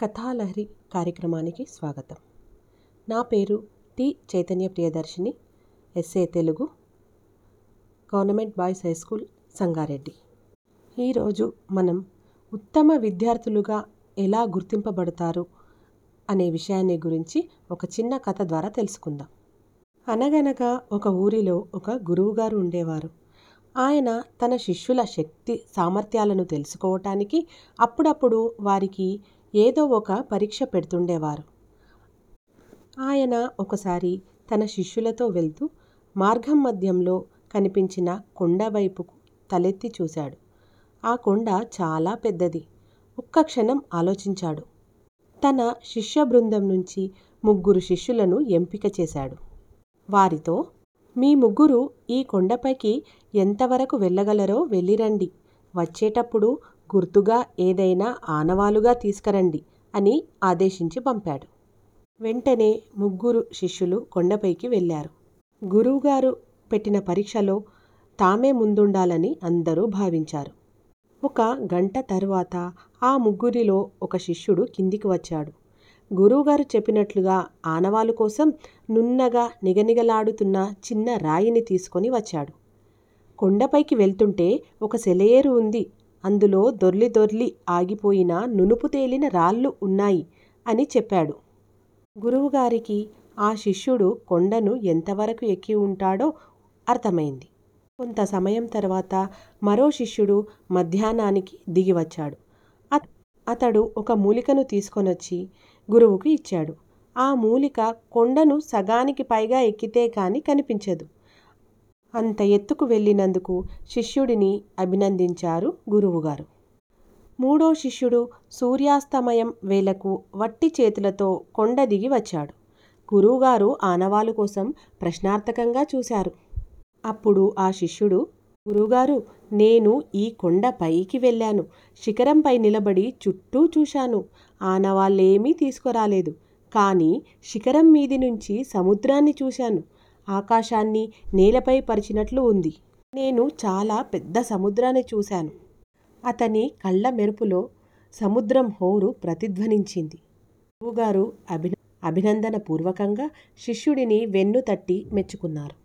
కథాలహరి కార్యక్రమానికి స్వాగతం. నా పేరు T. Chaitanya Priyadarshini, SA Telugu, government boys high school, Sangareddy. ఈరోజు మనం ఉత్తమ విద్యార్థులుగా ఎలా గుర్తింపబడతారు అనే విషయాన్ని గురించి ఒక చిన్న కథ ద్వారా తెలుసుకుందాం. అనగనగా ఒక ఊరిలో ఒక గురువుగారు ఉండేవారు. ఆయన తన శిష్యుల శక్తి సామర్థ్యాలను తెలుసుకోవటానికి అప్పుడప్పుడు వారికి ఏదో ఒక పరీక్ష పెడుతుండేవారు. ఆయన ఒకసారి తన శిష్యులతో వెళ్తూ మార్గం మధ్యంలో కనిపించిన కొండ వైపుకు తలెత్తి చూశాడు. ఆ కొండ చాలా పెద్దది. ఒక్క క్షణం ఆలోచించాడు. తన శిష్య బృందం నుంచి 3 శిష్యులను ఎంపిక చేశాడు. వారితో, మీ 3 ఈ కొండపైకి ఎంతవరకు వెళ్ళగలరో వెళ్ళిరండి, వచ్చేటప్పుడు గుర్తుగా ఏదైనా ఆనవాలుగా తీసుకురండి అని ఆదేశించి పంపాడు. వెంటనే 3 శిష్యులు కొండపైకి వెళ్ళారు. గురువుగారు పెట్టిన పరీక్షలో తామే ముందుండాలని అందరూ భావించారు. ఒక గంట తరువాత ఆ 3లో ఒక శిష్యుడు కిందికి వచ్చాడు. గురువుగారు చెప్పినట్లుగా ఆనవాలు కోసం నున్నగా నిగనిగలాడుతున్న చిన్న రాయిని తీసుకొని వచ్చాడు. కొండపైకి వెళ్తుంటే ఒక సెలయేరు ఉంది, అందులో దొర్లి దొర్లి ఆగిపోయిన నునుపు తేలిన రాళ్ళు ఉన్నాయి అని చెప్పాడు. గురువుగారికి ఆ శిష్యుడు కొండను ఎంతవరకు ఎక్కి ఉంటాడో అర్థమైంది. కొంత సమయం తర్వాత మరో శిష్యుడు మధ్యాహ్నానికి దిగివచ్చాడు. అతడు ఒక మూలికను తీసుకొనొచ్చి గురువుకు ఇచ్చాడు. ఆ మూలిక కొండను సగానికి పైగా ఎక్కితే కానీ కనిపించదు. అంత ఎత్తుకు వెళ్ళినందుకు శిష్యుడిని అభినందించారు గురువుగారు. మూడో శిష్యుడు సూర్యాస్తమయం వేళకు వట్టి చేతులతో కొండ దిగి వచ్చాడు. గురువుగారు ఆనవాలు కోసం ప్రశ్నార్థకంగా చూశారు. అప్పుడు ఆ శిష్యుడు, గురువుగారు, నేను ఈ కొండ పైకి వెళ్ళాను, శిఖరంపై నిలబడి చుట్టూ చూశాను, ఆనవాళ్ళేమీ తీసుకురాలేదు, కానీ శిఖరం మీది నుంచి సముద్రాన్ని చూశాను, ఆకాశాన్ని నేలపై పరిచినట్లు ఉంది, నేను చాలా పెద్ద సముద్రాన్ని చూశాను. అతని కళ్ళ మెరుపులో సముద్రం హోరు ప్రతిధ్వనించింది. గురువుగారు అభినందన పూర్వకంగా శిష్యుడిని వెన్ను తట్టి మెచ్చుకున్నారు.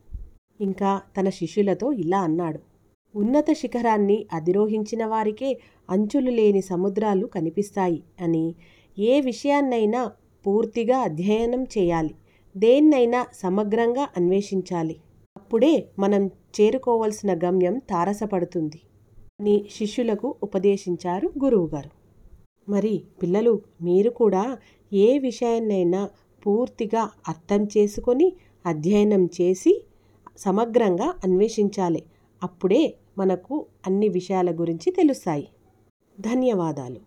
ఇంకా తన శిష్యులతో ఇలా అన్నాడు, ఉన్నత శిఖరాన్ని అధిరోహించిన వారికే అంచులు లేని సముద్రాలు కనిపిస్తాయి అని. ఏ విషయాన్నైనా పూర్తిగా అధ్యయనం చేయాలి, దేన్నైనా సమగ్రంగా అన్వేషించాలి, అప్పుడే మనం చేరుకోవాల్సిన గమ్యం తారసపడుతుంది అని శిష్యులకు ఉపదేశించారు గురువుగారు. మరి పిల్లలు, మీరు కూడా ఏ విషయాన్నైనా పూర్తిగా అర్థం చేసుకొని అధ్యయనం చేసి సమగ్రంగా అన్వేషించాలి, అప్పుడే మనకు అన్ని విషయాల గురించి తెలుస్తాయి. ధన్యవాదాలు.